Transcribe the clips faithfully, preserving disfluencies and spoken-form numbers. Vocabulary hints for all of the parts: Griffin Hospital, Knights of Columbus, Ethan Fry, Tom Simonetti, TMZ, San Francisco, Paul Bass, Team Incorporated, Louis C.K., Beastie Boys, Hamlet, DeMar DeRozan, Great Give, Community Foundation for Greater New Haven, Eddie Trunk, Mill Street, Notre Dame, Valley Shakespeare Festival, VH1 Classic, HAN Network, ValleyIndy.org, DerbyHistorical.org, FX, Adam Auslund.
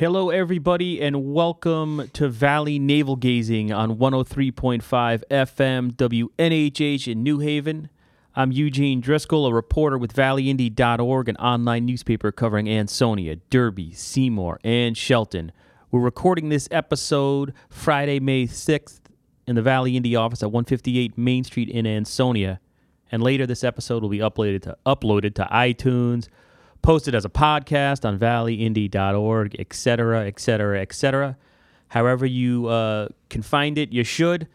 Hello, everybody, and welcome to Valley Navel Gazing on one oh three point five F M W N H H in New Haven. I'm Eugene Driscoll, a reporter with Valley Indy dot org, an online newspaper covering Ansonia, Derby, Seymour, and Shelton. We're recording this episode Friday, May sixth, in the Valley Indy office at one fifty-eight Main Street in Ansonia. And later this episode will be uploaded to, uploaded to iTunes, posted as a podcast on Valley Indy dot org, et cetera, et cetera, et cetera. However you uh, can find it, you should.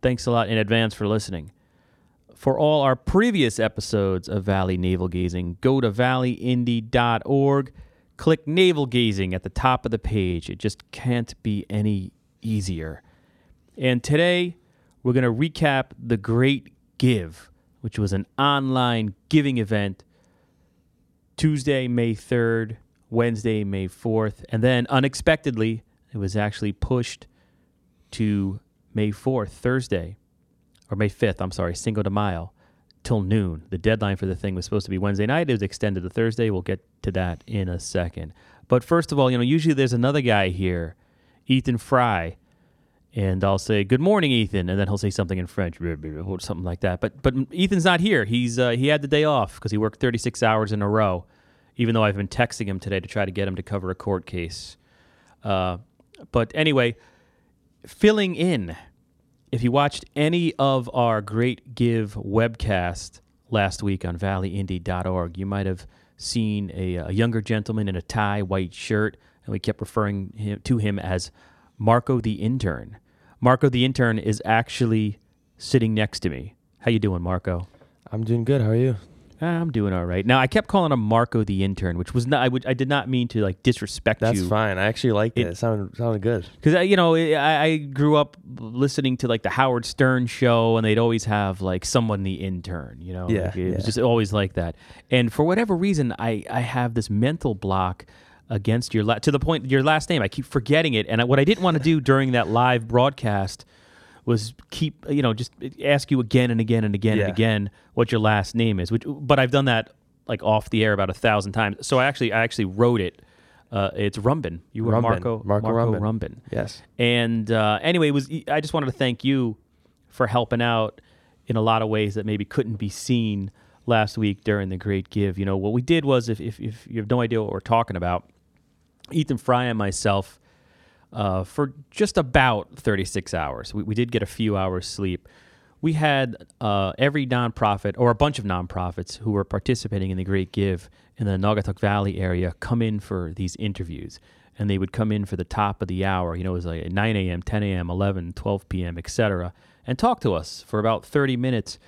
Thanks a lot in advance for listening. For all our previous episodes of Valley Navel Gazing, go to Valley Indy dot org, click Navel Gazing at the top of the page. It just can't be any easier. And today, we're going to recap the Great Give, which was an online giving event Tuesday, May third, Wednesday, May fourth, and then unexpectedly, it was actually pushed to May fourth, Thursday, or May fifth, I'm sorry, Cinco de Mayo, till noon. The deadline for the thing was supposed to be Wednesday night. It was extended to Thursday. We'll get to that in a second. But first of all, you know, usually there's another guy here, Ethan Fry, and I'll say, good morning, Ethan, and then he'll say something in French, or something like that. But but Ethan's not here. He's uh, he had the day off because he worked thirty-six hours in a row, even though I've been texting him today to try to get him to cover a court case. Uh, but anyway, filling in, if you watched any of our Great Give webcast last week on Valley Indy dot org, you might have seen a, a younger gentleman in a tie, white shirt, and we kept referring him, to him as Marco the Intern. Marco the Intern is actually sitting next to me. How you doing, Marco? I'm doing good. How are you? I'm doing all right. Now, I kept calling him Marco the Intern, which was not. I, would, I did not mean to like disrespect That's you. That's fine. I actually liked it. It sounded, sounded good. Because, you know, I, I grew up listening to like the Howard Stern show, and they'd always have like someone the intern, you know? Yeah. Like, it yeah. was just always like that. And for whatever reason, I, I have this mental block against your la- to the point your last name. I keep forgetting it, and I, what I didn't want to do during that live broadcast was keep you know just ask you again and again and again yeah. and again what your last name is. Which, but I've done that like off the air about a thousand times. So I actually I actually wrote it. Uh, it's Rumbin. You were Rumbin. Marco Marco, Marco Rumbin. Rumbin. Yes. And uh, anyway, it was I just wanted to thank you for helping out in a lot of ways that maybe couldn't be seen last week during the Great Give. You know what we did was if if, if you have no idea what we're talking about. Ethan Fry and myself, uh, for just about thirty-six hours. We, we did get a few hours sleep. We had uh, every nonprofit or a bunch of nonprofits who were participating in the Great Give in the Naugatuck Valley area come in for these interviews. And they would come in for the top of the hour. You know, it was like nine a.m., ten a.m., eleven, twelve p.m., et cetera, and talk to us for about thirty minutes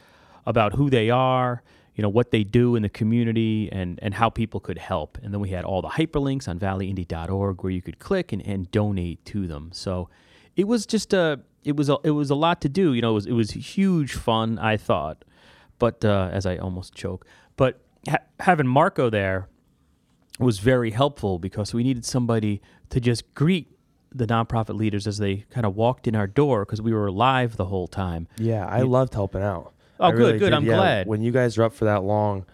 about who they are, you know, what they do in the community and, and how people could help. And then we had all the hyperlinks on Valley Indy dot org where you could click and, and donate to them. So it was just a it was a, it was a lot to do. You know, it was it was huge fun, I thought. But uh, as I almost choke, but ha- having Marco there was very helpful because we needed somebody to just greet the nonprofit leaders as they kind of walked in our door because we were live the whole time. Yeah, I we, loved helping out. Oh, I good, really good. Did. I'm yeah, glad. When you guys were up for that long,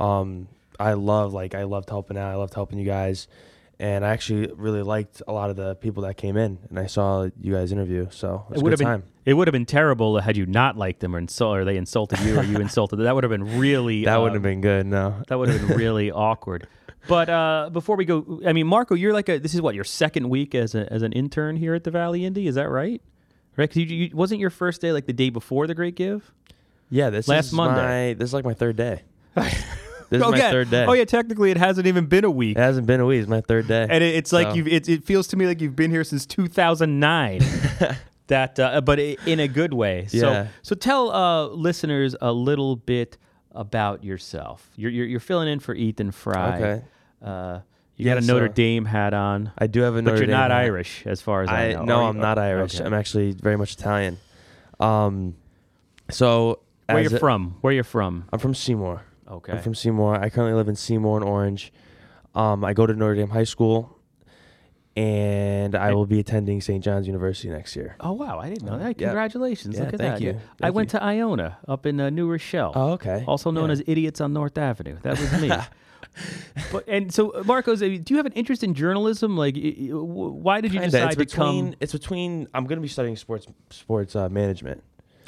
um, I love like I loved helping out. I loved helping you guys, and I actually really liked a lot of the people that came in, and I saw you guys interview. So it, was it would a good have been time. It would have been terrible had you not liked them or insult or they insulted you or you insulted them. That would have been really that um, wouldn't have been good. No, that would have been really awkward. But uh, before we go, I mean, Marco, you're like a this is what your second week as a, as an intern here at the Valley Indy. Is that right? Right? 'Cause you, you, wasn't your first day like the day before the Great Give? Yeah, this Last is Monday. my this is like my third day. This oh, is my yeah. third day. Oh yeah, technically it hasn't even been a week. It hasn't been a week. It's my third day, and it, it's like so. you. It, it feels to me like you've been here since two thousand nine. that, uh, but it, in a good way. So, yeah. so tell uh, listeners a little bit about yourself. You're you're, you're filling in for Ethan Fry. Okay. Uh, you yeah, got a so Notre Dame hat on. I do have a Notre Dame. But you're not Dame Irish, hat. as far as I, I know. No, I'm not Irish. Okay. I'm actually very much Italian. Um, so. Where As you're it, from? Where you're from? I'm from Seymour. Okay. I'm from Seymour. I currently live in Seymour in Orange. Um, I go to Notre Dame High School, and I will be attending Saint John's University next year. Oh, wow. I didn't know that. Congratulations. Yeah. Look yeah, at thank that. You. Thank I went you. to Iona up in uh, New Rochelle. Oh, okay. Also known yeah. as Idiots on North Avenue. That was me. But, and so, Marcos, do you have an interest in journalism? Like, why did you Kinda. decide it's between, to come? It's between, I'm going to be studying sports sports uh, management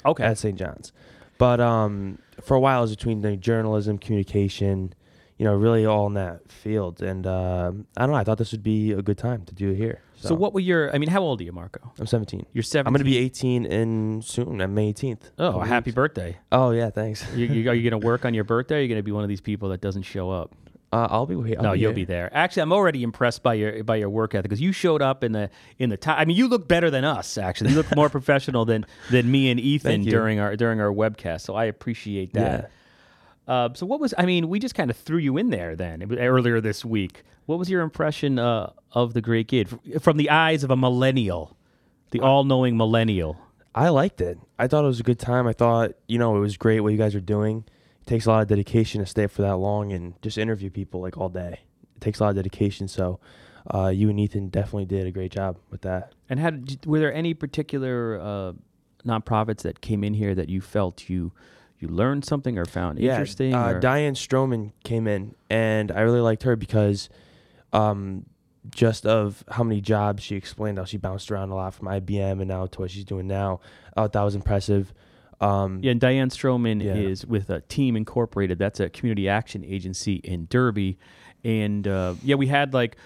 okay. at Saint John's. But um, for a while, it was between the journalism, communication, you know, really all in that field. And uh, I don't know, I thought this would be a good time to do it here. So. so what were your, I mean, how old are you, Marco? I'm seventeen. You're seventeen. I'm going to be eighteen in soon, on May eighteenth. Oh, well, happy birthday. Oh, yeah, thanks. you, you, are you going to work on your birthday, or are you going to be one of these people that doesn't show up? Uh, I'll be here. I'll no, be you'll here. be there. Actually, I'm already impressed by your by your work ethic, because you showed up in the in the time. I mean, you look better than us. Actually, you look more professional than than me and Ethan during our during our webcast. So I appreciate that. Yeah. Uh, so what was? I mean, we just kind of threw you in there then earlier this week. What was your impression uh, of the Great Give from the eyes of a millennial, the all-knowing millennial? I liked it. I thought it was a good time. I thought, you know, it was great what you guys are doing. Takes a lot of dedication to stay up for that long and just interview people like all day. It takes a lot of dedication, so uh, you and Ethan definitely did a great job with that. And how did, were there any particular uh, nonprofits that came in here that you felt you you learned something or found yeah, interesting? Uh, or? Diane Stroman came in, and I really liked her because um, just of how many jobs she explained, how she bounced around a lot from I B M and now to what she's doing now. I thought that was impressive. Um, yeah, and Diane Stroman yeah. is with a Team Incorporated. That's a community action agency in Derby. And, uh, yeah, we had, like,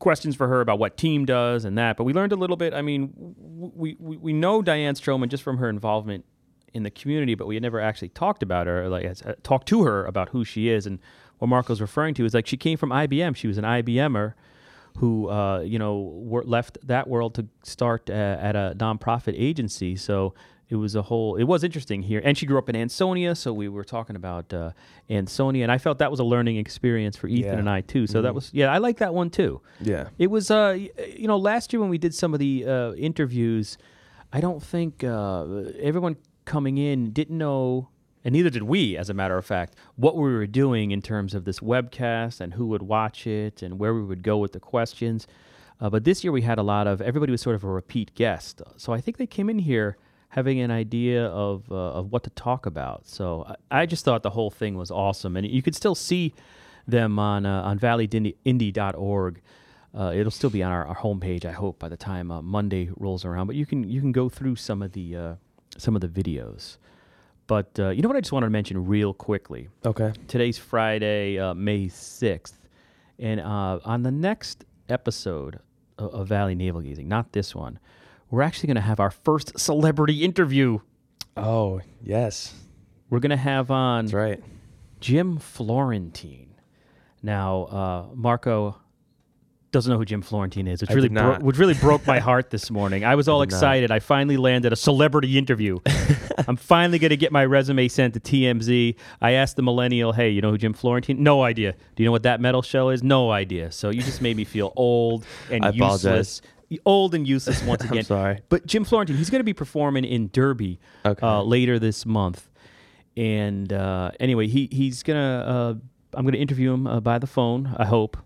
questions for her about what Team does and that. But we learned a little bit. I mean, we, we, we know Diane Stroman just from her involvement in the community, but we had never actually talked about her, like, uh, talked to her about who she is. And what Marco's referring to is, like, she came from I B M. She was an I B M er who, uh, you know, were, left that world to start uh, at a nonprofit agency. So... It was a whole, it was interesting here. And she grew up in Ansonia, so we were talking about uh, Ansonia. And I felt that was a learning experience for Ethan yeah. and I, too. So mm-hmm. that was, yeah, I like that one, too. Yeah. It was, uh, you know, last year when we did some of the uh, interviews, I don't think uh, everyone coming in didn't know, and neither did we, as a matter of fact, what we were doing in terms of this webcast and who would watch it and where we would go with the questions. Uh, but this year we had a lot of, everybody was sort of a repeat guest. So I think they came in here having an idea of uh, of what to talk about. So I, I just thought the whole thing was awesome. And you could still see them on uh, on Valley Indy dot org. Uh, it'll still be on our, our homepage, I hope, by the time uh, Monday rolls around. But you can you can go through some of the uh, some of the videos. But uh, you know what I just wanted to mention real quickly? Okay. Today's Friday, uh, May sixth. And uh, on the next episode of, of Valley Navel Gazing, not this one, we're actually going to have our first celebrity interview. Oh, yes. We're going to have on That's right. Jim Florentine. Now, uh, Marco doesn't know who Jim Florentine is, which, really, bro- which really broke my heart this morning. I was all I excited. Not. I finally landed a celebrity interview. I'm finally going to get my resume sent to T M Z. I asked the millennial, hey, you know who Jim Florentine? No idea. Do you know what That Metal Show is? No idea. So you just made me feel old and I useless. Apologize. Old and useless once again. I'm sorry. But Jim Florentine, he's going to be performing in Derby okay. uh, later this month. And uh, anyway, he he's going to, uh, I'm going to interview him uh, by the phone, I hope.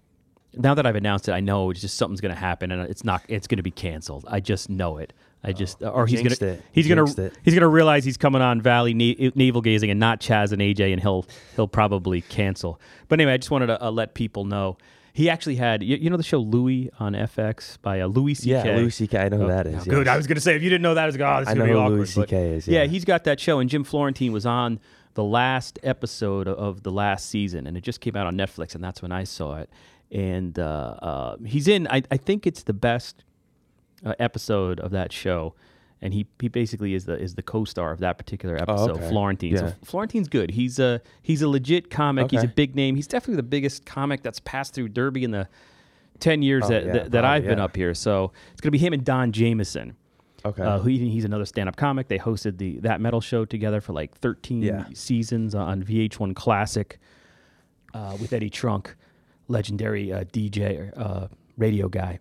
Now that I've announced it, I know it's just something's going to happen and it's not, it's going to be canceled. I just know it. I just, oh, or he's going to, he's going to, he's going to realize he's coming on Valley na- Navel Gazing and not Chaz and A J, and he'll, he'll probably cancel. But anyway, I just wanted to uh, let people know. He actually had, you, you know the show Louis on F X by uh, Louis C K? Yeah, Louis C K, I know oh, who that is. Oh, yes. Good, I was going to say, if you didn't know that, I was like, oh, this is going to be awkward. I know who Louis C K is, yeah. Yeah, he's got that show, and Jim Florentine was on the last episode of the last season, and it just came out on Netflix, and that's when I saw it. And uh, uh, he's in, I, I think it's the best uh, episode of that show, and he, he basically is the is the co-star of that particular episode, oh, okay. Florentine. Yeah. So Florentine's good. He's a he's a legit comic. Okay. He's a big name. He's definitely the biggest comic that's passed through Derby in the ten years oh, that yeah, that, that probably, I've yeah. been up here. So it's gonna be him and Don Jameson. Okay. Uh, who he's another stand-up comic. They hosted the That Metal Show together for like thirteen yeah. seasons on V H one Classic uh, with Eddie Trunk, legendary uh, D J uh, radio guy.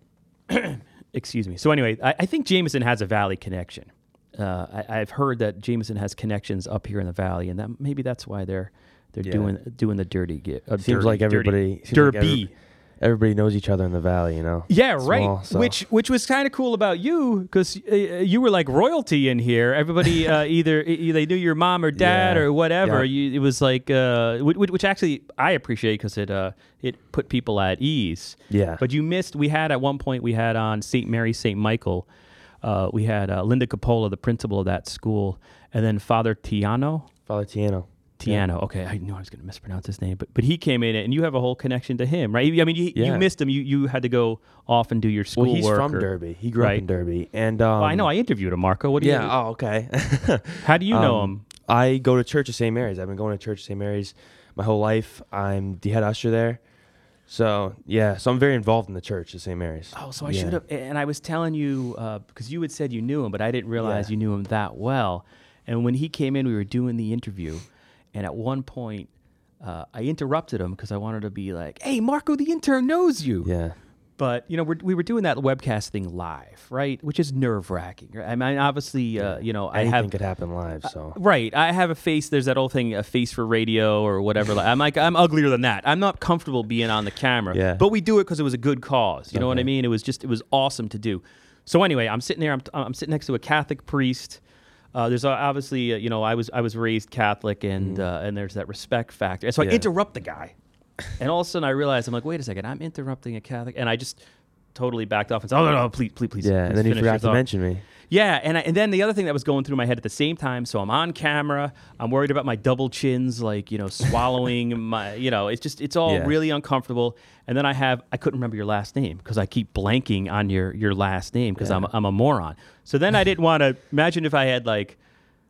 Excuse me. So anyway, I, I think Jameson has a Valley connection. Uh, I, I've heard that Jameson has connections up here in the Valley, and that maybe that's why they're they're yeah. doing doing the dirty. Get, uh, seems dirty, like everybody dirty, seems Derby. Like every, everybody knows each other in the valley, you know. Yeah, Small, right. So. Which which was kind of cool about you, because uh, you were like royalty in here. Everybody uh, either e they knew your mom or dad yeah. or whatever. Yeah. You, it was like uh, which, which actually I appreciate because it uh, it put people at ease. Yeah. But you missed. We had at one point we had on Saint Mary's, Saint Michael. Uh, we had uh, Linda Coppola, the principal of that school, and then Father Tiano. Father Tiano. Tiano, yeah. Okay, I knew I was going to mispronounce his name, but but he came in, and you have a whole connection to him, right? I mean, you, yeah. you missed him. You you had to go off and do your school. Well, he's work from or, Derby. He grew right. up in Derby, and um, well, I know I interviewed him, Marco. What do yeah, you? Yeah. Oh, okay. How do you um, know him? I go to church at Saint Mary's. I've been going to church at Saint Mary's my whole life. I'm the head usher there, so yeah. So I'm very involved in the church at Saint Mary's. Oh, so I yeah. should have. And I was telling you uh, because you had said you knew him, but I didn't realize yeah. you knew him that well. And when he came in, we were doing the interview. And at one point, uh, I interrupted him because I wanted to be like, hey, Marco, the intern knows you. Yeah. But, you know, we're, we were doing that webcast thing live, right? Which is nerve-wracking. Right? I mean, obviously, uh, you know, Anything I have... Anything could happen live, so... Uh, right. I have a face. There's that old thing, a face for radio or whatever. Like, I'm like, I'm uglier than that. I'm not comfortable being on the camera. Yeah. But we do it because it was a good cause. You okay. know what I mean? It was just, it was awesome to do. So anyway, I'm sitting there. I'm, I'm sitting next to a Catholic priest. Uh, there's obviously, uh, you know, I was I was raised Catholic, and mm. uh, and there's that respect factor. And so yeah. I interrupt the guy, and all of a sudden I realize I'm like, wait a second, I'm interrupting a Catholic, and I just totally backed off and said, oh no no, please please please. Yeah, please and then you forgot to mention me. Yeah, and I, and then the other thing that was going through my head at the same time. So I'm on camera. I'm worried about my double chins, like you know, swallowing my, you know, it's just it's all yeah. really uncomfortable. And then I have I couldn't remember your last name because I keep blanking on your your last name because yeah. I'm I'm a moron. So then I didn't want to imagine if I had like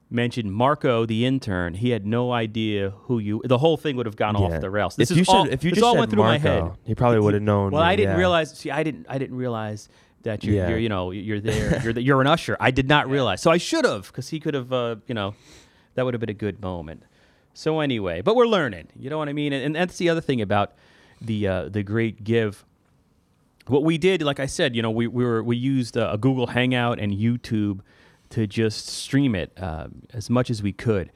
mentioned Marco, the intern. He had no idea who you. The whole thing would have gone yeah. off the rails. This if is you all. Said, if you just all said went through Marco, my head, he probably would have known. Well, me, I didn't yeah. realize. See, I didn't. I didn't realize that you. Yeah. You're, you know, you're there. You're the, you're an usher. I did not realize. So I should have, because he could have. Uh, you know, that would have been a good moment. So anyway, but we're learning. You know what I mean? And, and that's the other thing about the uh, the Great Give. What we did, like I said, you know, we we, were, we used uh, a Google Hangout and YouTube to just stream it uh, as much as we could.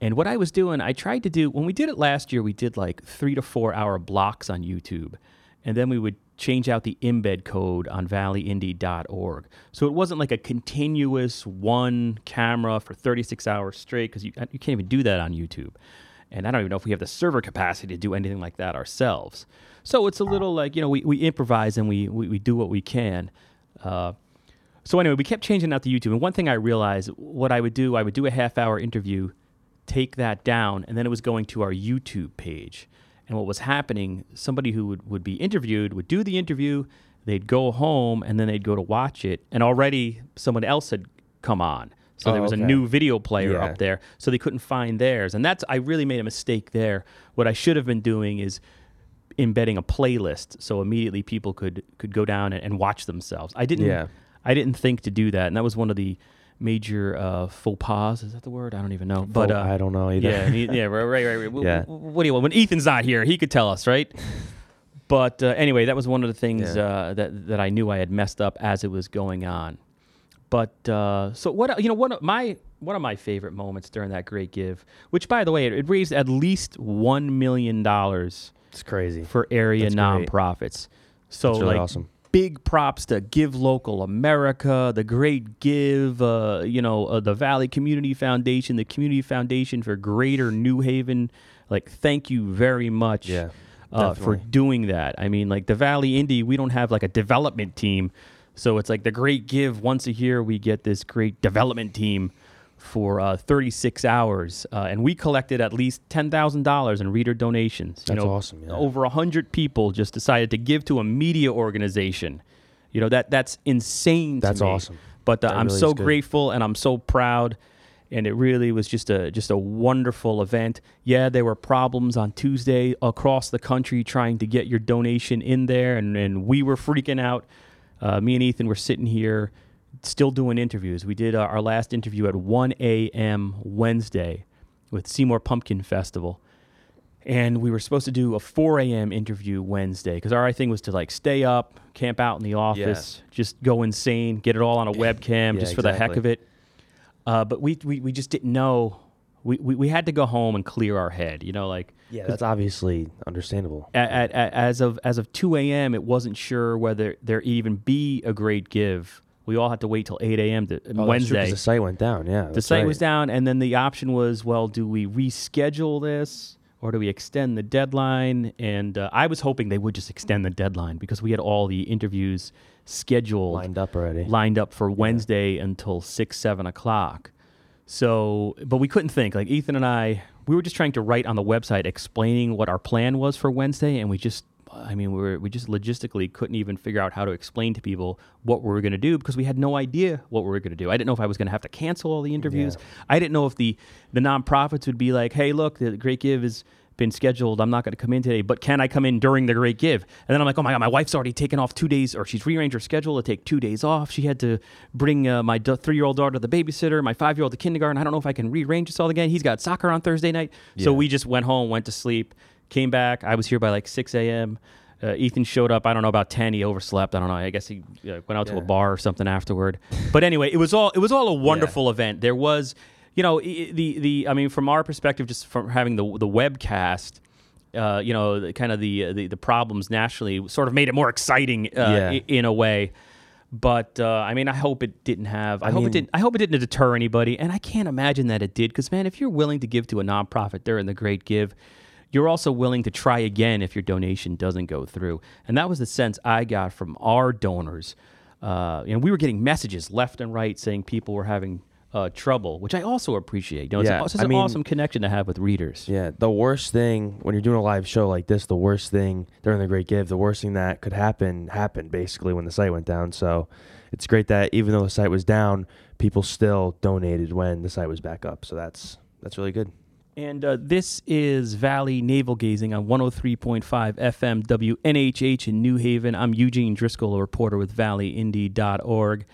And what I was doing, I tried to do, when we did it last year, we did like three to four hour blocks on YouTube. And then we would change out the embed code on Valley Indy dot org. So it wasn't like a continuous one camera for thirty-six hours straight, because you, you can't even do that on YouTube. And I don't even know if we have the server capacity to do anything like that ourselves. So it's a little like, you know, we, we improvise and we, we, we do what we can. Uh, so anyway, we kept changing out the YouTube. And one thing I realized, what I would do, I would do a half-hour interview, take that down, and then it was going to our YouTube page. And what was happening, somebody who would, would be interviewed would do the interview, they'd go home, and then they'd go to watch it. And already someone else had come on. So oh, there was okay. a new video player yeah. up there, so they couldn't find theirs. And that's I really made a mistake there. What I should have been doing is embedding a playlist, so immediately people could could go down and, and watch themselves. I didn't yeah. I didn't think to do that, and that was one of the major uh, faux pas. Is that the word? I don't even know. Faux, but uh, I don't know either. Yeah, yeah, right, right, right. right. Yeah. What do you want? When Ethan's not here, he could tell us, right? But uh, anyway, that was one of the things yeah. uh, that that I knew I had messed up as it was going on. But uh, so what? You know, one of my one of my favorite moments during that Great Give, which by the way, it, it raised at least one million dollars. It's crazy for area That's nonprofits. Great. So really like awesome. Big props to Give Local America, the Great Give, uh, you know, uh, the Valley Community Foundation, the Community Foundation for Greater New Haven. Like, thank you very much yeah, uh, for doing that. I mean, like the Valley Indy, we don't have like a development team. So it's like the Great Give, once a year, we get this great development team for uh, thirty-six hours. Uh, and we collected at least ten thousand dollars in reader donations. You That's know, awesome. Yeah. Over one hundred people just decided to give to a media organization. You know, that that's insane to That's me. Awesome. But uh, I'm really so grateful and I'm so proud. And it really was just a just a wonderful event. Yeah, there were problems on Tuesday across the country trying to get your donation in there. And, and we were freaking out. Uh, me and Ethan were sitting here still doing interviews. We did uh, our last interview at one a m Wednesday with Seymour Pumpkin Festival. And we were supposed to do a four a m interview Wednesday because our thing was to like stay up, camp out in the office, yeah. just go insane, get it all on a webcam yeah, just for exactly. the heck of it. Uh, but we, we we just didn't know we, we, we had to go home and clear our head, you know, like... Yeah, that's obviously understandable. At, at, at, as of as of two a.m., it wasn't sure whether there even be a Great Give. We all had to wait till eight a.m. to oh, Wednesday. Because the site went down, yeah. The site right. was down, and then the option was, well, do we reschedule this or do we extend the deadline? And uh, I was hoping they would just extend the deadline because we had all the interviews scheduled. Lined up already. Lined up for Wednesday yeah. until six, seven o'clock. So, but we couldn't think. Like, Ethan and I, we were just trying to write on the website explaining what our plan was for Wednesday, and we just, I mean, we were, we just logistically couldn't even figure out how to explain to people what we were going to do because we had no idea what we were going to do. I didn't know if I was going to have to cancel all the interviews. Yeah. I didn't know if the, the nonprofits would be like, hey, look, the Great Give has been scheduled. I'm not going to come in today, but can I come in during the Great Give? And then I'm like, oh, my God, my wife's already taken off two days, or she's rearranged her schedule to take two days off. She had to bring uh, my d- three-year-old daughter to the babysitter, my five-year-old to kindergarten. I don't know if I can rearrange this all again. He's got soccer on Thursday night. Yeah. So we just went home, went to sleep. Came back. I was here by like six a.m. Uh, Ethan showed up, I don't know, about ten. He overslept. I don't know. I guess he uh, went out yeah. to a bar or something afterward. But anyway, it was all it was all a wonderful yeah. event. There was, you know, the the I mean, from our perspective, just from having the the webcast, uh, you know, the, kind of the, the the problems nationally sort of made it more exciting uh, yeah. in a way. But uh, I mean, I hope it didn't have. I, I hope mean, it didn't. I hope it didn't deter anybody. And I can't imagine that it did, because man, if you're willing to give to a nonprofit during the Great Give, you're also willing to try again if your donation doesn't go through. And that was the sense I got from our donors. Uh, and we were getting messages left and right saying people were having uh, trouble, which I also appreciate. You know, yeah. It's, a, it's an mean, awesome connection to have with readers. Yeah, the worst thing, when you're doing a live show like this, the worst thing during the Great Give, the worst thing that could happen, happened basically when the site went down. So it's great that even though the site was down, people still donated when the site was back up. So that's that's really good. And uh, this is Valley Navel Gazing on one oh three point five F M W N H H in New Haven. I'm Eugene Driscoll, a reporter with Valley Indy dot org.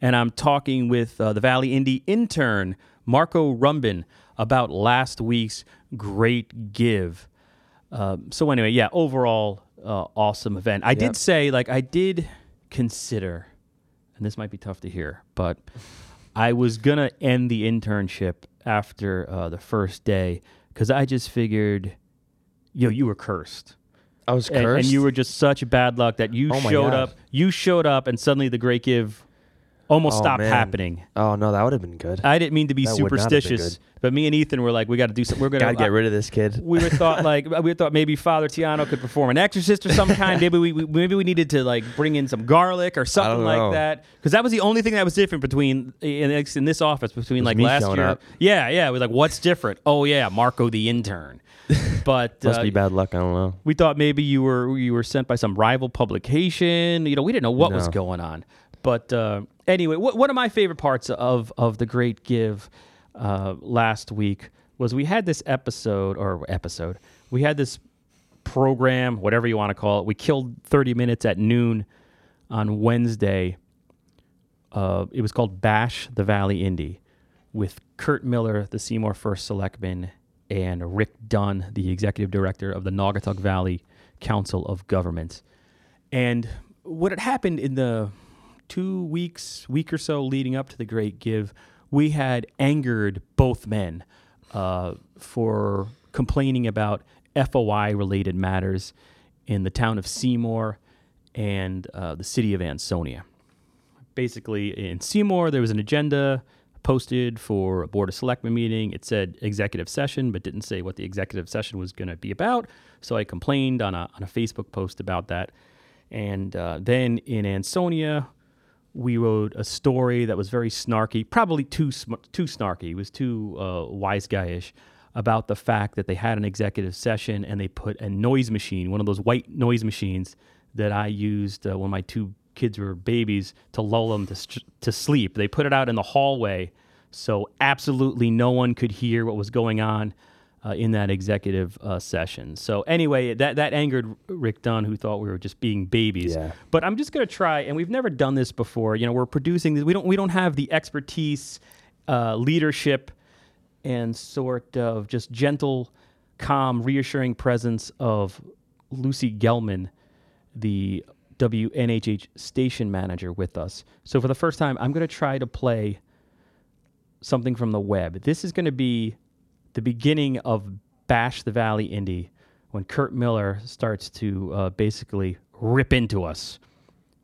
And I'm talking with uh, the Valley Indy intern, Marco Rumbin, about last week's Great Give. Uh, so anyway, yeah, overall, uh, awesome event. I yep. did say, like, I did consider, and this might be tough to hear, but I was going to end the internship after uh, the first day, because I just figured, you know, you were cursed. I was cursed? And, and you were just such bad luck that you oh showed God. up, you showed up, and suddenly the Great Give almost oh, stopped man. happening. Oh, no, that would have been good. I didn't mean to be that superstitious, but me and Ethan were like, we got to do something. We're going to get rid of this kid. We were thought like, we thought maybe Father Tiano could perform an exorcist of some kind. Maybe we, we maybe we needed to like bring in some garlic or something like know. that. Because that was the only thing that was different between in, in this office between like last year. Up. Yeah, yeah. It was like, what's different? Oh yeah, Marco the intern. But must uh, be bad luck. I don't know. We thought maybe you were you were sent by some rival publication. You know, we didn't know what no. was going on. But uh, anyway, wh- one of my favorite parts of, of the Great Give uh, last week was we had this episode, or episode, we had this program, whatever you want to call it. We killed thirty minutes at noon on Wednesday. Uh, it was called Bash the Valley Indy with Kurt Miller, the Seymour First Selectman, and Rick Dunn, the Executive Director of the Naugatuck Valley Council of Governments. And what had happened in the two weeks, week or so leading up to the Great Give, we had angered both men uh, for complaining about F O I-related matters in the town of Seymour and uh, the city of Ansonia. Basically, in Seymour, there was an agenda posted for a Board of Selectmen meeting. It said executive session, but didn't say what the executive session was going to be about. So I complained on a, on a Facebook post about that. And uh, then in Ansonia, we wrote a story that was very snarky, probably too sm- too snarky. It was too uh, wise guy-ish about the fact that they had an executive session and they put a noise machine, one of those white noise machines that I used uh, when my two kids were babies to lull them to st- to sleep. They put it out in the hallway so absolutely no one could hear what was going on uh, in that executive uh, session. So anyway, that, that angered Rick Dunn, who thought we were just being babies. Yeah. But I'm just going to try, and we've never done this before. You know, we're producing this. We don't, we don't have the expertise, uh, leadership, and sort of just gentle, calm, reassuring presence of Lucy Gelman, the W N H H station manager, with us. So for the first time, I'm going to try to play something from the web. This is going to be the beginning of Bash the Valley Indy, when Kurt Miller starts to uh, basically rip into us,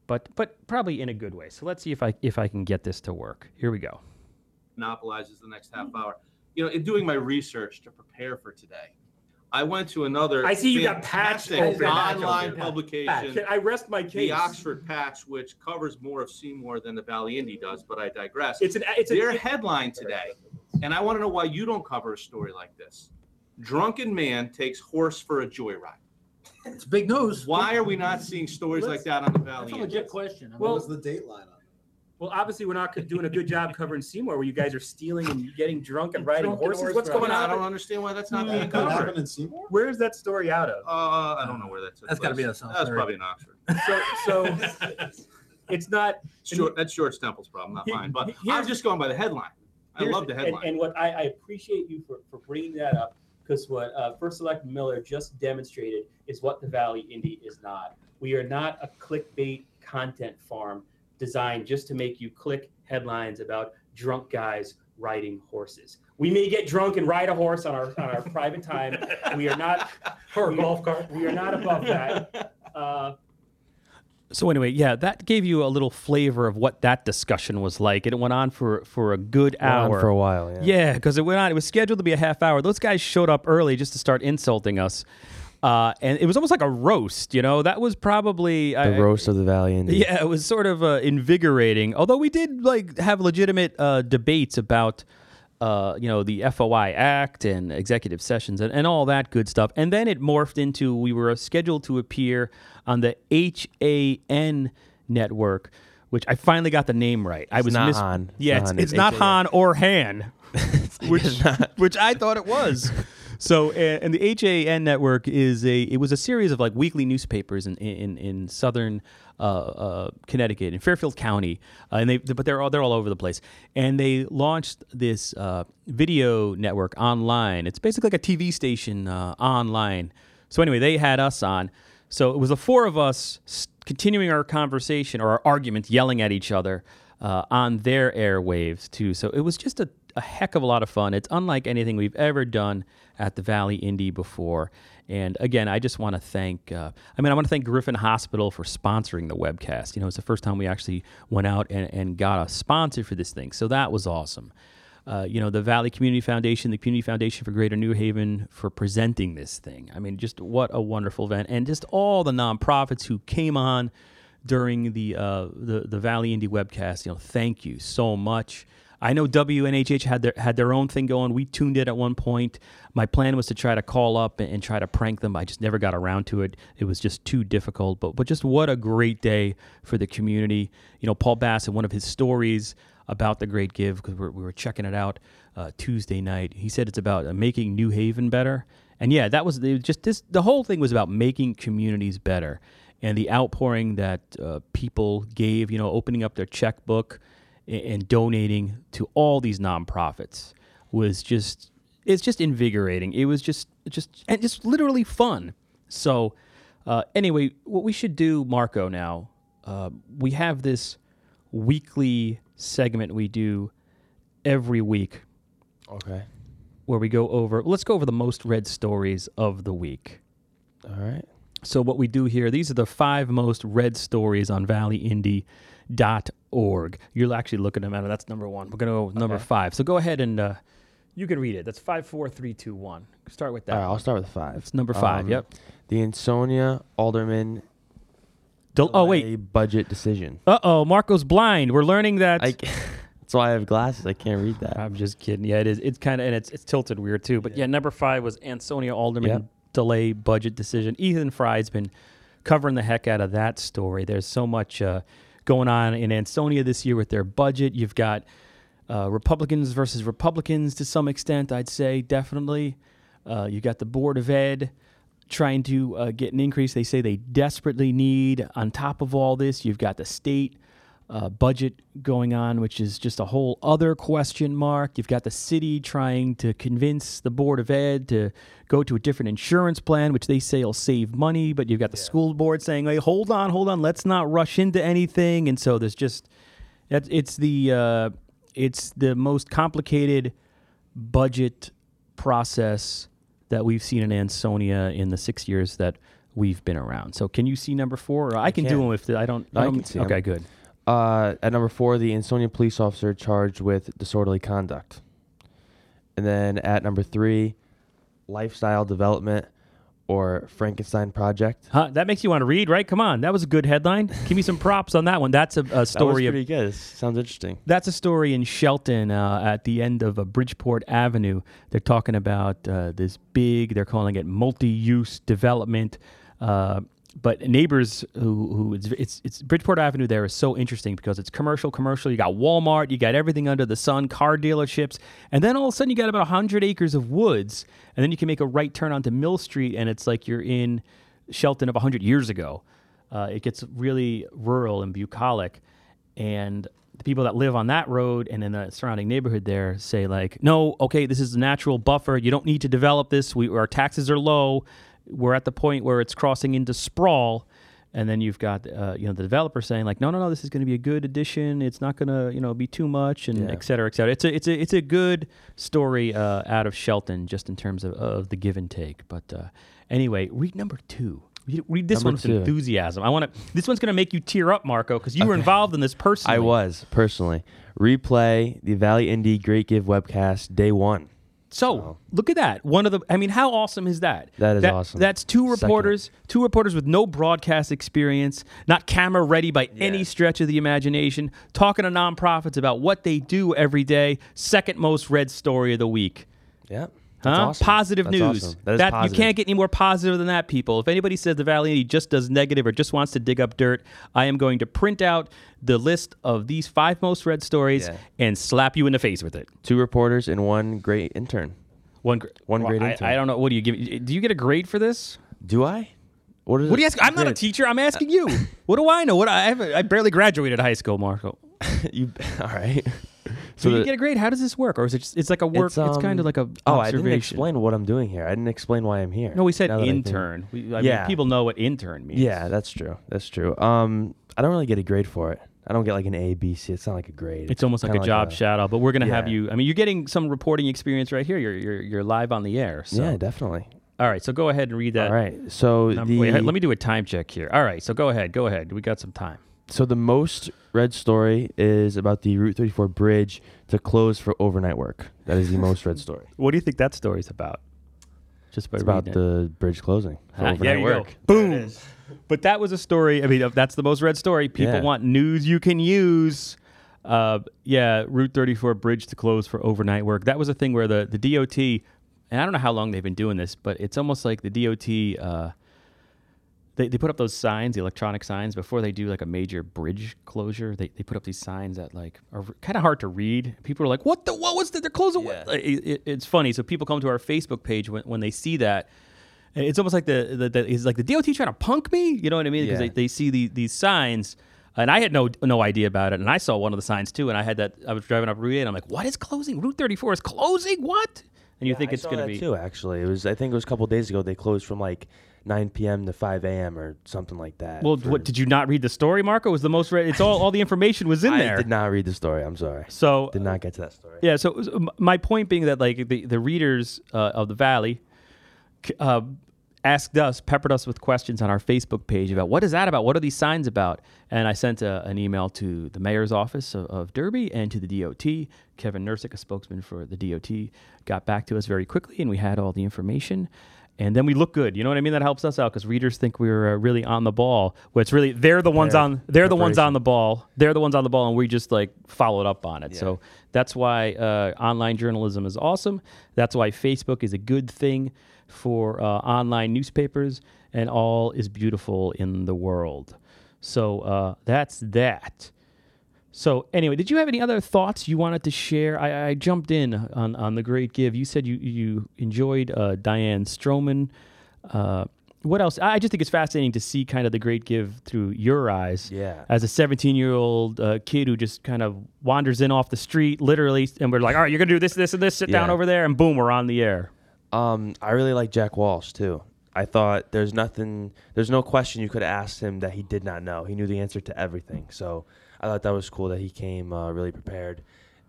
but but probably in a good way. So let's see if I if I can get this to work. Here we go. Monopolizes the next half hour. You know, in doing my research to prepare for today, I went to another. I see you got Patch open. Online Patch. Publication. Patch. Can I rest my case? The Oxford Patch, which covers more of Seymour than the Valley Indy does, but I digress. It's an. It's their a, headline today, and I want to know why you don't cover a story like this. Drunken man takes horse for a joyride. It's big news. Why are we not seeing stories Let's, like that on the Valley? That's a legit question. I mean, well, what was the date line on it? Well, obviously, we're not doing a good job covering Seymour, where you guys are stealing and getting drunk and riding drunk horses. Horse What's going on? I don't understand why that's not yeah, being covered. In Seymour? Where is that story out of? Uh, I don't know where that took that's place. That's got to be in South. That's probably in Oxford. So, so it's not. Short, that's George Temple's problem, not he, mine. But he, I'm just going by the headline. I love the headline. And, and what I, I appreciate you for, for bringing that up. Because what uh, First Selectman Miller just demonstrated is what the Valley Indy is not. We are not a clickbait content farm designed just to make you click headlines about drunk guys riding horses. We may get drunk and ride a horse on our on our private time. We are not or a golf cart. We are not above that. Uh, So anyway, yeah, that gave you a little flavor of what that discussion was like. And it went on for, for a good went hour. On for a while, yeah. Yeah, because it went on. It was scheduled to be a half hour. Those guys showed up early just to start insulting us. Uh, and it was almost like a roast, you know? That was probably... The I, roast of the Valley Indy. Yeah, it was sort of uh, invigorating. Although we did like have legitimate uh, debates about, uh, you know, the F O I Act and executive sessions and, and all that good stuff. And then it morphed into we were scheduled to appear on the H A N Network, which I finally got the name right. I it's was not mis- Han. Yeah, it's, it's, it's not Han or Han, which which I thought it was. So, and the H A N Network is a it was a series of like weekly newspapers in in in southern uh, uh, Connecticut, in Fairfield County, uh, and they but they're all they're all over the place. And they launched this uh, video network online. It's basically like a T V station uh, online. So anyway, they had us on. So it was the four of us continuing our conversation or our argument, yelling at each other uh, on their airwaves too. So it was just a, a heck of a lot of fun. It's unlike anything we've ever done at the Valley Indy before. And again, I just want to thank, uh, I mean, I want to thank Griffin Hospital for sponsoring the webcast. You know, it's the first time we actually went out and, and got a sponsor for this thing. So that was awesome. Uh, you know, the Valley Community Foundation, the Community Foundation for Greater New Haven for presenting this thing. I mean, just what a wonderful event. And just all the nonprofits who came on during the uh, the, the Valley Indy webcast, you know, thank you so much. I know W N H H had their had their own thing going. We tuned in at one point. My plan was to try to call up and, and try to prank them. I just never got around to it. It was just too difficult. But but just what a great day for the community. You know, Paul Bass in one of his stories about the Great Give, because we were checking it out uh, Tuesday night. He said it's about uh, making New Haven better. And yeah, that was, was just this. The whole thing was about making communities better. And the outpouring that uh, people gave, you know, opening up their checkbook and, and donating to all these nonprofits was just, it's just invigorating. It was just, just and just literally fun. So uh, anyway, what we should do, Marco, now, uh, we have this weekly segment we do every week. Okay. Where we go over, let's go over the most read stories of the week. All right. So what we do here, these are the five most read stories on Valley Indy dot org. You're actually looking at them. That's number one. We're going to go with number okay. five. So go ahead and uh, you can read it. That's five, four, three, two, one. Start with that. All right, I'll start with five. That's number five, um, yep. The Ansonia Alderman... Del- oh, wait. A budget decision. Uh-oh, Marco's blind. We're learning that. I, that's why I have glasses. I can't read that. I'm just kidding. Yeah, it is. It's kind of, and it's it's tilted weird, too. But yeah, yeah number five was Ansonia Alderman yep. delay budget decision. Ethan Fry's been covering the heck out of that story. There's so much uh, going on in Ansonia this year with their budget. You've got uh, Republicans versus Republicans to some extent, I'd say, definitely. Uh, you got the Board of Ed trying to uh, get an increase they say they desperately need. On top of all this, you've got the state uh, budget going on, which is just a whole other question mark. You've got the city trying to convince the Board of Ed to go to a different insurance plan, which they say will save money. But you've got the yeah. school board saying, hey, hold on, hold on, let's not rush into anything. And so there's just, it's the, uh, it's the most complicated budget process that we've seen in Ansonia in the six years that we've been around. So can you see number four? Or I, I can, can do them if the, I don't. I, I don't, can see Okay, them. Good. Uh, at number four, the Ansonia police officer charged with disorderly conduct. And then at number three, lifestyle development or Frankenstein project. Huh, that makes you want to read, right? Come on. That was a good headline. Give me some props on that one. That's a, a story. That was pretty of, good. It sounds interesting. That's a story in Shelton uh, at the end of uh, Bridgeport Avenue. They're talking about uh, this big, they're calling it multi-use development. Uh, but neighbors who, who it's, it's, it's Bridgeport Avenue there is so interesting because it's commercial, commercial. You got Walmart, you got everything under the sun, car dealerships. And then all of a sudden you got about one hundred acres of woods. And then you can make a right turn onto Mill Street and it's like you're in Shelton of one hundred years ago. Uh, it gets really rural and bucolic. And the people that live on that road and in the surrounding neighborhood there say like, no, okay, this is a natural buffer. You don't need to develop this. We, our taxes are low. We're at the point where it's crossing into sprawl, and then you've got uh, you know the developer saying like, no, no, no, this is going to be a good addition. It's not going to you know be too much, and yeah. et cetera, et cetera. It's a it's a it's a good story uh, out of Shelton, just in terms of, of the give and take. But uh, anyway, read number two. Read, read this number one with two. enthusiasm. I want to. This one's going to make you tear up, Marco, because you okay. were involved in this personally. I was personally. Replay the Valley Indy Great Give webcast day one. So oh. look at that. One of the I mean, how awesome is that? That is that, awesome. That's two reporters, Second. two reporters with no broadcast experience, not camera ready by yeah. any stretch of the imagination, talking to nonprofits about what they do every day. Second most read story of the week. Yeah. That's huh? awesome. Positive that's news. Awesome. That, is that positive. You can't get any more positive than that, people. If anybody says the Valley Indy just does negative or just wants to dig up dirt, I am going to print out the list of these five most read stories yeah. and slap you in the face with it. Two reporters and one great intern. One, gr- one well, great I, intern. I don't know. What do you give? Do you get a grade for this? Do I? What, is what do you ask? I'm not a teacher. I'm asking you. What do I know? What I I barely graduated high school, Marco. you all right? So, so the, you get a grade. How does this work, or is it just? It's like a work. It's, um, it's kind of like a. Oh, I didn't explain what I'm doing here. I didn't explain why I'm here. No, we said intern. We, I yeah, mean, people know what intern means. Yeah, that's true. That's true. Um, I don't really get a grade for it. I don't get like an A, B, C. It's not like a grade. It's, it's almost like a like job a, shadow. But we're gonna yeah. have you. I mean, you're getting some reporting experience right here. You're you're you're live on the air. So. Yeah, definitely. All right, so go ahead and read that. All right, so number, the, wait, let me do a time check here. All right, so go ahead, go ahead. We got some time. So the most read story is about the Route thirty-four bridge to close for overnight work. That is the most read story. What do you think that story's about? Just by it's about it. the bridge closing for ah, overnight there you work. Go. Boom. But that was a story. I mean, that's the most read story. People yeah. want news you can use. Uh, yeah, Route thirty-four bridge to close for overnight work. That was a thing where the, the D O T, and I don't know how long they've been doing this, but it's almost like the D O T... Uh, They they put up those signs, the electronic signs, before they do like a major bridge closure. They they put up these signs that like are kind of hard to read. People are like, what the, what was that? They're closing. Yeah. It, it, it's funny. So people come to our Facebook page when, when they see that. It's almost like the, the, the is like the D O T trying to punk me? You know what I mean? Because yeah. they, they see the, these signs. And I had no no idea about it. And I saw one of the signs too. And I had that, I was driving up Route eight. And I'm like, what is closing? Route thirty-four is closing? What? And you yeah, think I it's going to be. too, actually. It was, I think it was a couple of days ago. They closed from like nine p.m. to five a.m. or something like that. Well, what, did you not read the story, Marco? It was the most read? It's all, all the information was in I there. I did not read the story. I'm sorry. So did not get to that story. Yeah. So it was, my point being that like the the readers uh, of the Valley uh, asked us, peppered us with questions on our Facebook page about what is that about? What are these signs about? And I sent a, an email to the mayor's office of, of Derby and to the D O T. Kevin Nersick, a spokesman for the D O T, got back to us very quickly, and we had all the information. And then we look good. You know what I mean? That helps us out because readers think we're uh, really on the ball. Well, it's really they're the ones they're, on they're the ones on the ball. They're the ones on the ball, and we just like followed up on it. Yeah. So that's why uh, online journalism is awesome. That's why Facebook is a good thing for uh, online newspapers, and all is beautiful in the world. So uh, that's that. So anyway, did you have any other thoughts you wanted to share? I, I jumped in on, on the Great Give. You said you you enjoyed uh, Diane Stroman. Uh, what else? I just think it's fascinating to see kind of the Great Give through your eyes. Yeah. As a seventeen-year-old uh, kid who just kind of wanders in off the street, literally, and we're like, all right, you're going to do this, this, and this. Sit yeah. down over there, and boom, we're on the air. Um, I really like Jack Walsh, too. I thought there's nothing, there's no question you could have asked him that he did not know. He knew the answer to everything. So I thought that was cool that he came uh, really prepared.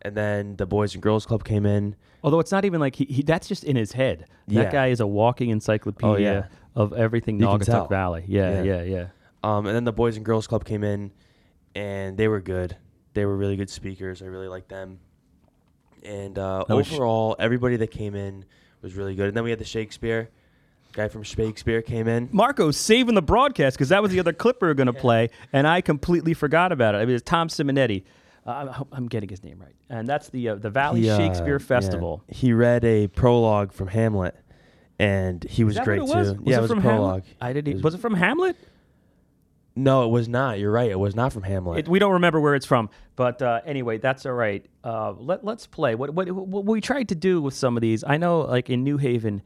And then the Boys and Girls Club came in. Although it's not even like he, he that's just in his head. That yeah. guy is a walking encyclopedia oh, yeah. of everything Naugatuck Valley. Yeah, yeah, yeah. yeah. Um, and then the Boys and Girls Club came in, and they were good. They were really good speakers. I really liked them. And uh, overall, sh- everybody that came in was really good. And then we had the Shakespeare. Guy from Shakespeare came in. Marco's saving the broadcast because that was the other clip we were going to yeah. play, and I completely forgot about it. I mean, it's Tom Simonetti. Uh, I'm getting his name right. And that's the uh, the Valley he, uh, Shakespeare Festival. Yeah. He read a prologue from Hamlet, and he was great, was? too. Was yeah, it, it was from a prologue. Hamlet? I didn't. It was, was it from Hamlet? No, it was not. You're right. It was not from Hamlet. It, we don't remember where it's from. But uh, anyway, that's all right. Uh, let, let's play. What, what, what we tried to do with some of these, I know like in New Haven,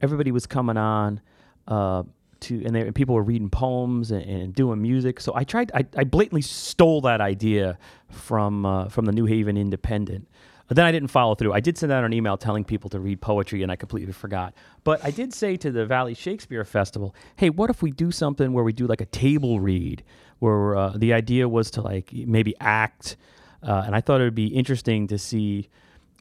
everybody was coming on uh, to, and, they, and people were reading poems and, and doing music. So I tried, I, I blatantly stole that idea from uh, from the New Haven Independent. But then I didn't follow through. I did send out an email telling people to read poetry, and I completely forgot. But I did say to the Valley Shakespeare Festival, hey, what if we do something where we do like a table read, where uh, the idea was to like maybe act. Uh, and I thought it would be interesting to see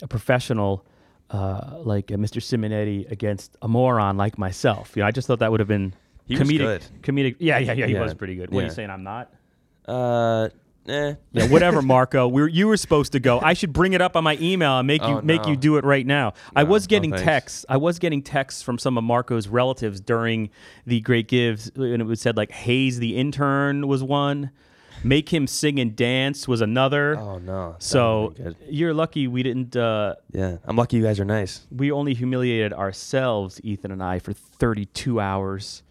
a professional uh, like uh, Mister Simonetti against a moron like myself. You know, I just thought that would have been he comedic. Was good. Comedic. Yeah, yeah, yeah, he yeah. was pretty good. What yeah. are you saying, I'm not? Uh... Eh. Yeah, whatever, Marco. We're, you were supposed to go. I should bring it up on my email and make oh, you make no. you do it right now. No, I was getting no texts. I was getting texts from some of Marco's relatives during the Great Gives, and it was said like Hayes the intern was one, make him sing and dance was another. Oh no! So you're lucky we didn't. Uh, yeah, I'm lucky you guys are nice. We only humiliated ourselves, Ethan and I, for thirty-two hours.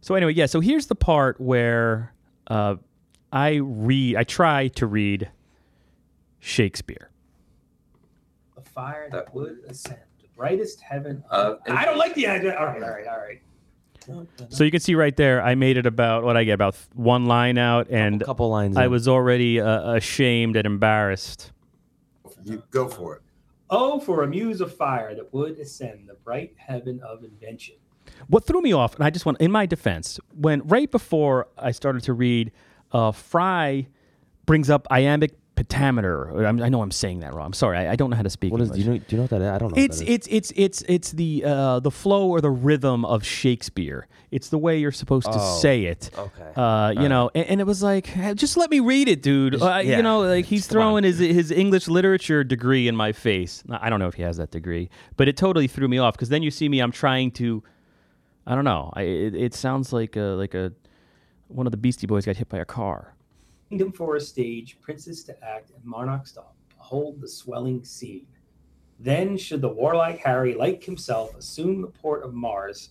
So anyway, yeah. So here's the part where. Uh, I read. I try to read Shakespeare. A fire that would ascend, the brightest heaven of. Uh, I don't like the idea. All right, all right, all right. So you can see right there, I made it about what I get about one line out, and a couple lines. I in. was already uh, ashamed and embarrassed. You go for it. Oh, for a muse of fire that would ascend, the bright heaven of invention. What threw me off, and I just want, in my defense, when right before I started to read. Uh, Fry brings up iambic pentameter. I'm, I know I'm saying that wrong. I'm sorry. I, I don't know how to speak. What is, do, you know, do you know what that is? I don't know. It's it's it's it's it's the uh, the flow or the rhythm of Shakespeare. It's the way you're supposed oh, to say it. Okay. Uh, you uh, know, and, and it was like, hey, just let me read it, dude. Just, uh, yeah, you know, like he's throwing his his English literature degree in my face. I don't know if he has that degree, but it totally threw me off because then you see me. I'm trying to. I don't know. I, it, it sounds like a, like a. One of the Beastie Boys got hit by a car. Kingdom for a stage, princes to act, and monarchs to behold the swelling scene. Then should the warlike Harry, like himself, assume the port of Mars,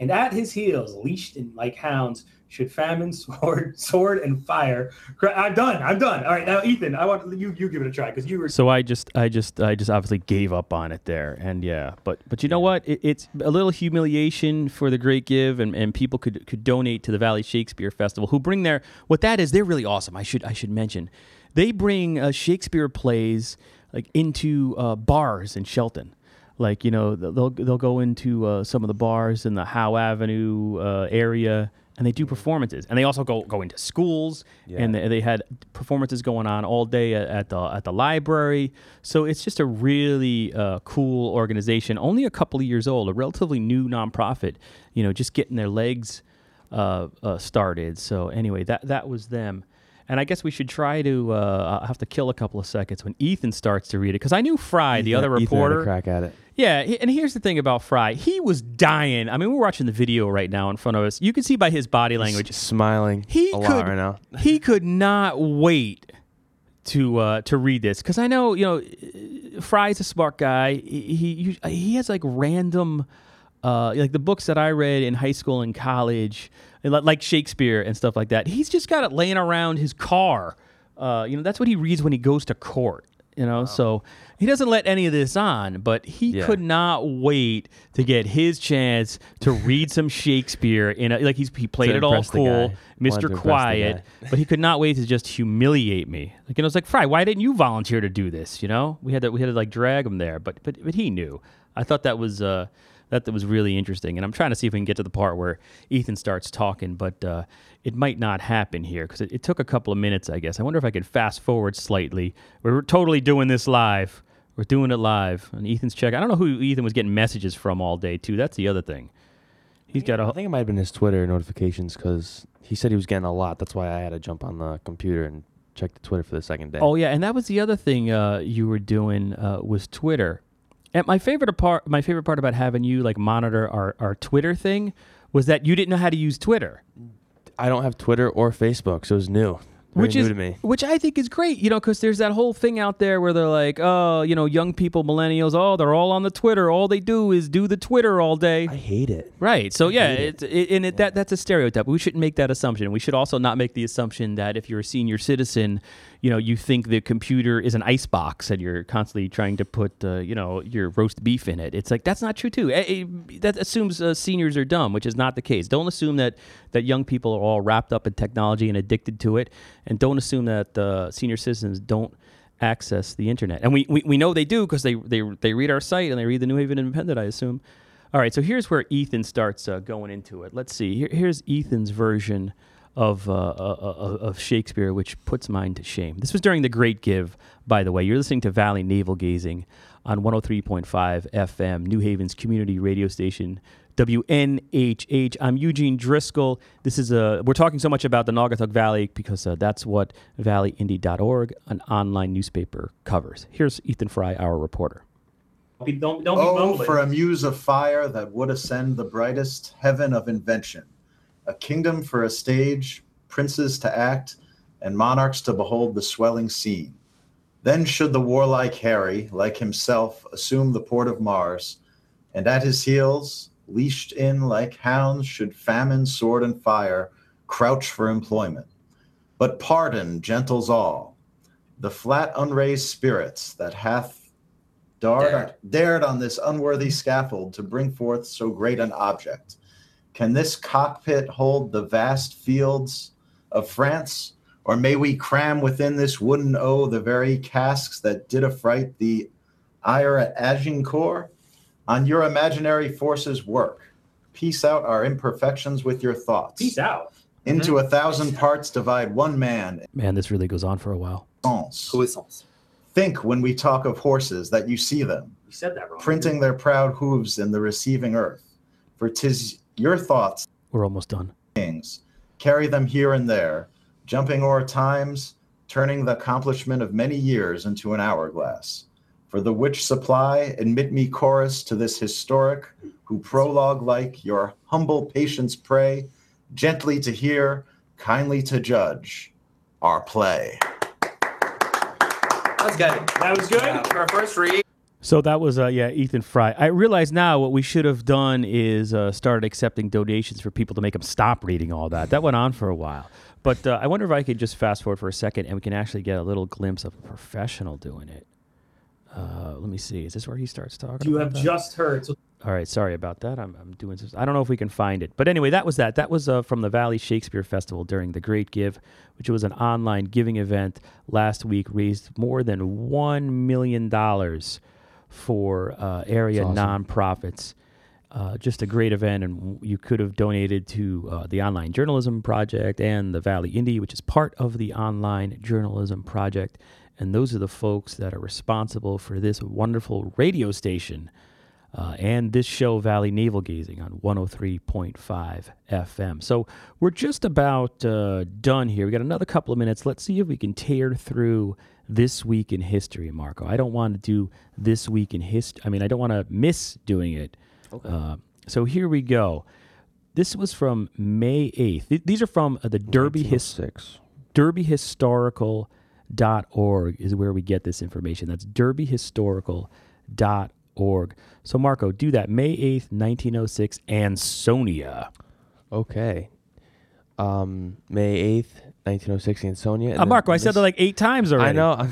and at his heels, leashed in like hounds, should famine, sword, sword, and fire. Cry- I'm done. I'm done. All right, now Ethan, I want you. You give it a try because you were. So I just, I just, I just obviously gave up on it there, and yeah, but but you know what? It, it's a little humiliation for the Great Give, and, and people could could donate to the Valley Shakespeare Festival, who bring their what that is. They're really awesome. I should I should mention, they bring uh, Shakespeare plays like into uh, bars in Shelton. Like, you know, they'll they'll go into uh, some of the bars in the Howe Avenue uh, area, and they do performances. And they also go, go into schools, yeah. and they, they had performances going on all day at, at the at the library. So it's just a really uh, cool organization, only a couple of years old, a relatively new nonprofit, you know, just getting their legs uh, uh, started. So anyway, that that was them. And I guess we should try to. Uh, I'll have to kill a couple of seconds when Ethan starts to read it because I knew Fry, Ethan, the other reporter. Ethan had a crack at it. Yeah, and here's the thing about Fry. He was dying. I mean, we're watching the video right now in front of us. You can see by his body language. He's smiling he a could, lot right now. He could not wait to uh, to read this because I know, you know, Fry's a smart guy. He he, he has like random. Uh, like the books that I read in high school and college, like Shakespeare and stuff like that, he's just got it laying around his car. Uh, you know, that's what he reads when he goes to court. You know, wow. So he doesn't let any of this on, but he yeah. could not wait to get his chance to read some Shakespeare. In a, like he's, he played it all cool, Mister Quiet, but he could not wait to just humiliate me. Like, and I was like, Fry, why didn't you volunteer to do this? You know, we had to we had to like drag him there, but but but he knew. I thought that was. Uh, that, that was really interesting. And I'm trying to see if we can get to the part where Ethan starts talking, but uh, it might not happen here because it, it took a couple of minutes, I guess. I wonder if I could fast forward slightly. We're totally doing this live. We're doing it live. And Ethan's check. I don't know who Ethan was getting messages from all day, too. That's the other thing. He's got a, I think it might have been his Twitter notifications because he said he was getting a lot. That's why I had to jump on the computer and check the Twitter for the second day. Oh, yeah, and that was the other thing uh, you were doing uh, was Twitter. And my favorite part, my favorite part about having you like monitor our, our Twitter thing was that you didn't know how to use Twitter. I don't have Twitter or Facebook, so it was new. Very which new is, to me. Which I think is great, you know, because there's that whole thing out there where they're like, oh, you know, young people, millennials, oh, they're all on the Twitter. All they do is do the Twitter all day. I hate it. Right. So, I yeah, it's, it. and it, yeah. that that's a stereotype. We shouldn't make that assumption. We should also not make the assumption that if you're a senior citizen, you know, you think the computer is an icebox and you're constantly trying to put, uh, you know, your roast beef in it. It's like, that's not true, too. It, it, that assumes uh, seniors are dumb, which is not the case. Don't assume that, that young people are all wrapped up in technology and addicted to it. And don't assume that uh, senior citizens don't access the internet. And we, we, we know they do because they, they they read our site and they read the New Haven Independent, I assume. All right, so here's where Ethan starts uh, going into it. Let's see. Here, here's Ethan's version of uh, uh, of Shakespeare, which puts mine to shame. This was during the Great Give, by the way. You're listening to Valley Navel Gazing on one oh three point five F M, New Haven's community radio station, W N H H. I'm Eugene Driscoll. This is a, we're talking so much about the Naugatuck Valley because uh, that's what Valley Indy dot org, an online newspaper, covers. Here's Ethan Fry, our reporter. Don't, don't be oh, for a muse of fire that would ascend the brightest heaven of invention, a kingdom for a stage, princes to act, and monarchs to behold the swelling scene. Then should the warlike Harry, like himself, assume the port of Mars, and at his heels, leashed in like hounds, should famine, sword, and fire crouch for employment. But pardon gentles all, the flat unraised spirits that hath dared, dared. dared on this unworthy scaffold to bring forth so great an object. Can this cockpit hold the vast fields of France? Or may we cram within this wooden O the very casks that did affright the ire at Agincourt? On your imaginary forces work. Piece out our imperfections with your thoughts. Peace out. Into mm-hmm. a thousand parts divide one man. Man, this really goes on for a while. Think when we talk of horses that you see them. You said that wrong. Printing dude. Their proud hooves in the receiving earth. For 'tis your thoughts. We're almost done. Things, carry them here and there. Jumping o'er times, turning the accomplishment of many years into an hourglass. For the which supply, admit me chorus to this historic, who prologue like your humble patience pray, gently to hear, kindly to judge, our play. That was good. That was good. Wow. Our first read. So that was, uh, yeah, Ethan Fry. I realize now what we should have done is uh, started accepting donations for people to make them stop reading all that. That went on for a while. But uh, I wonder if I could just fast forward for a second and we can actually get a little glimpse of a professional doing it. Uh, let me see. Is this where he starts talking? You about have that? Just heard. So- All right. Sorry about that. I'm, I'm doing this. I don't know if we can find it. But anyway, that was that. That was uh, from the Valley Shakespeare Festival during the Great Give, which was an online giving event last week, raised more than one million dollars for uh, area awesome. nonprofits. Uh, just a great event, and you could have donated to uh, the Online Journalism Project and the Valley Indy, which is part of the Online Journalism Project. And those are the folks that are responsible for this wonderful radio station uh, and this show, Valley Navel Gazing, on one oh three point five F M. So we're just about uh, done here. We got another couple of minutes. Let's see if we can tear through This Week in History, Marco. I don't want to do This Week in History. I mean, I don't want to miss doing it. Okay. Uh, so here we go. This was from May eighth. Th- these are from uh, the Derby, His- Derby Historical... Dot org is where we get this information. That's derby historical dot org. So, Marco, do that. May eighth, nineteen oh six, Ansonia. Okay. Um, May eighth, nineteen oh six, Ansonia. Uh, Marco, I said that like eight times already. I know. I'm,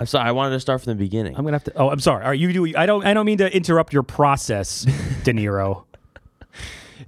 I'm sorry. I wanted to start from the beginning. I'm going to have to... Oh, I'm sorry. All right, you do. I don't, I don't mean to interrupt your process, De Niro.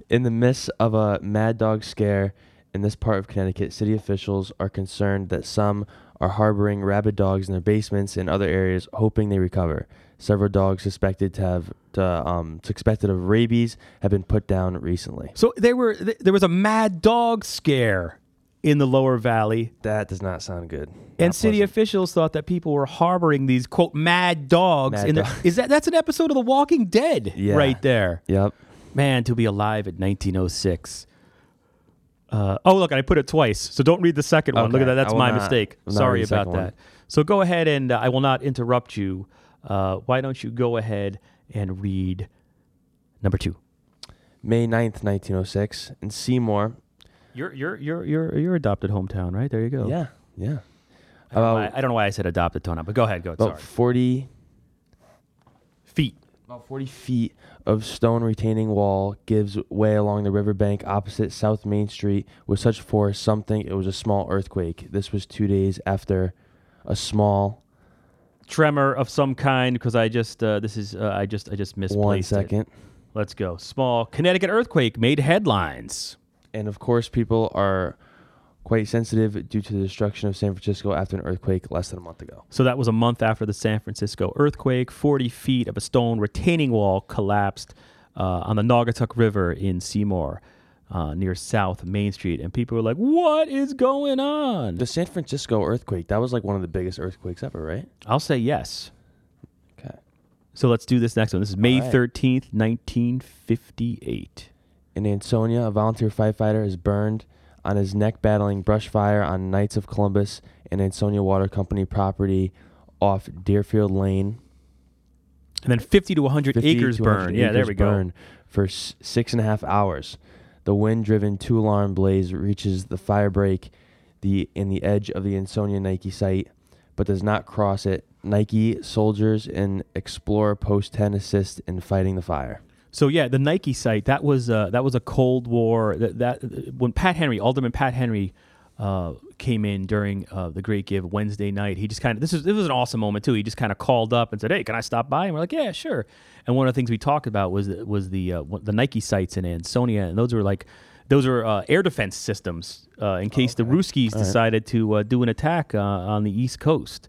In the midst of a mad dog scare in this part of Connecticut, city officials are concerned that some... are harboring rabid dogs in their basements and other areas, hoping they recover. Several dogs suspected to have to, um, suspected of rabies have been put down recently. So they were th- there was a mad dog scare in the Lower Valley. That does not sound good. Not and pleasant. City officials thought that people were harboring these, quote, mad dogs. Mad in dog. the, is that that's an episode of The Walking Dead yeah. right there. Yep. Man, to be alive in nineteen oh six. Uh, oh, look, I put it twice, so don't read the second okay. one. Look at that. That's my not, mistake. Sorry about that. One. So go ahead, and uh, I will not interrupt you. Uh, why don't you go ahead and read number two? May ninth, nineteen oh six, in Seymour. Your your your your your adopted hometown, right? There you go. Yeah, yeah. I don't, uh, know, why, I don't know why I said adopted hometown, but go ahead, go ahead. About sorry. forty feet. About forty feet of stone retaining wall gives way along the riverbank opposite South Main Street with such force something it was a small earthquake. This was two days after a small tremor of some kind. Because I just uh, this is uh, I just I just misplaced. One second. It. Let's go. Small Connecticut earthquake made headlines. And, of course, people are quite sensitive due to the destruction of San Francisco after an earthquake less than a month ago. So that was a month after the San Francisco earthquake. forty feet of a stone retaining wall collapsed uh, on the Naugatuck River in Seymour uh, near South Main Street. And people were like, what is going on? The San Francisco earthquake, that was like one of the biggest earthquakes ever, right? I'll say yes. Okay. So let's do this next one. This is May thirteenth, nineteen fifty-eight. In Ansonia, a volunteer firefighter is burned on his neck battling brush fire on Knights of Columbus and Ansonia Water Company property off Deerfield Lane. And then fifty to one hundred acres burned. Yeah, there we go. For s- six and a half hours. The wind-driven two-alarm blaze reaches the fire break the, in the edge of the Ansonia Nike site, but does not cross it. Nike soldiers and Explorer Post ten assist in fighting the fire. So yeah, the Nike site, that was uh, that was a Cold War. That, that when Pat Henry, Alderman Pat Henry, uh, came in during uh, the Great Give Wednesday night, he just kind of this is it was an awesome moment too. He just kind of called up and said, "Hey, can I stop by?" And we're like, "Yeah, sure." And one of the things we talked about was was the uh, the Nike sites in Ansonia, and those were like those were uh, air defense systems uh, in case okay. the Ruskies All decided right. to uh, do an attack uh, on the East Coast.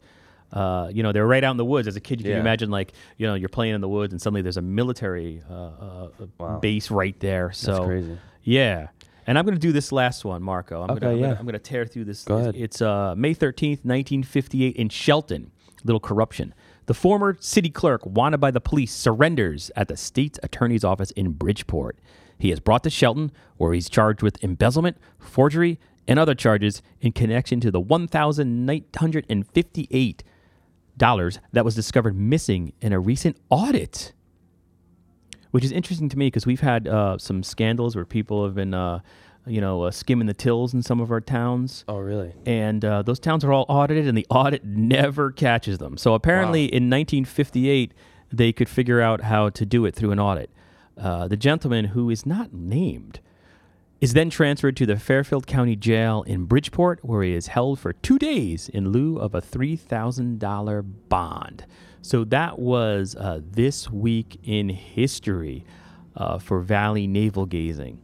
Uh, you know, they're right out in the woods. As a kid, you yeah. can imagine, like, you know, you're playing in the woods and suddenly there's a military uh, uh, wow. base right there. So, that's crazy. Yeah. And I'm going to do this last one, Marco. I'm okay, going yeah. to tear through this. Go ahead. It's uh, May thirteenth, nineteen fifty-eight in Shelton. Little corruption. The former city clerk, wanted by the police, surrenders at the state's attorney's office in Bridgeport. He is brought to Shelton, where he's charged with embezzlement, forgery, and other charges in connection to the one thousand nine hundred fifty-eight dollars that was discovered missing in a recent audit, which is interesting to me because we've had uh, some scandals where people have been, uh, you know, uh, skimming the tills in some of our towns. Oh, really? And uh, those towns are all audited, and the audit never catches them. So apparently, wow. in nineteen fifty-eight, they could figure out how to do it through an audit. Uh, the gentleman who is not named is then transferred to the Fairfield County Jail in Bridgeport, where he is held for two days in lieu of a three thousand dollars bond. So that was uh, this week in history uh, for Valley navel gazing.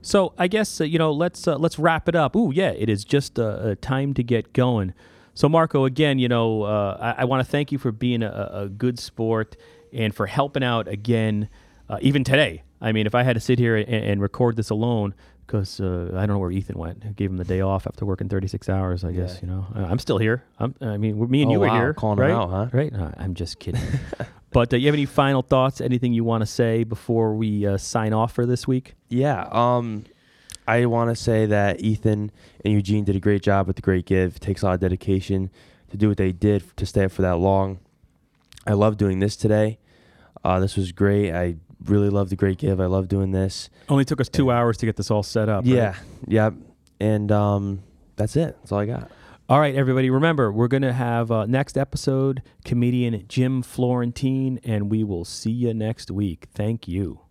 So I guess uh, you know let's uh, let's wrap it up. Ooh, yeah, it is just uh, time to get going. So Marco, again, you know, uh, I, I want to thank you for being a, a good sport and for helping out again, uh, even today. I mean, if I had to sit here and, and record this alone. Because uh, I don't know where Ethan went. I gave him the day off after working thirty-six hours, I yeah. guess, you know. I'm still here. I'm, I mean, me and oh, you were wow. here. Calling right? him out, huh? Right? No, I'm just kidding. But do uh, you have any final thoughts, anything you want to say before we uh, sign off for this week? Yeah. Um, I want to say that Ethan and Eugene did a great job with the Great Give. It takes a lot of dedication to do what they did to stay up for that long. I love doing this today. Uh, this was great. I really love the Great Give. I love doing this. Only took us two and, hours to get this all set up. Yeah. Right? Yeah. And um, that's it. That's all I got. All right, everybody. Remember, we're going to have uh, next episode, comedian Jim Florentine, and we will see you next week. Thank you.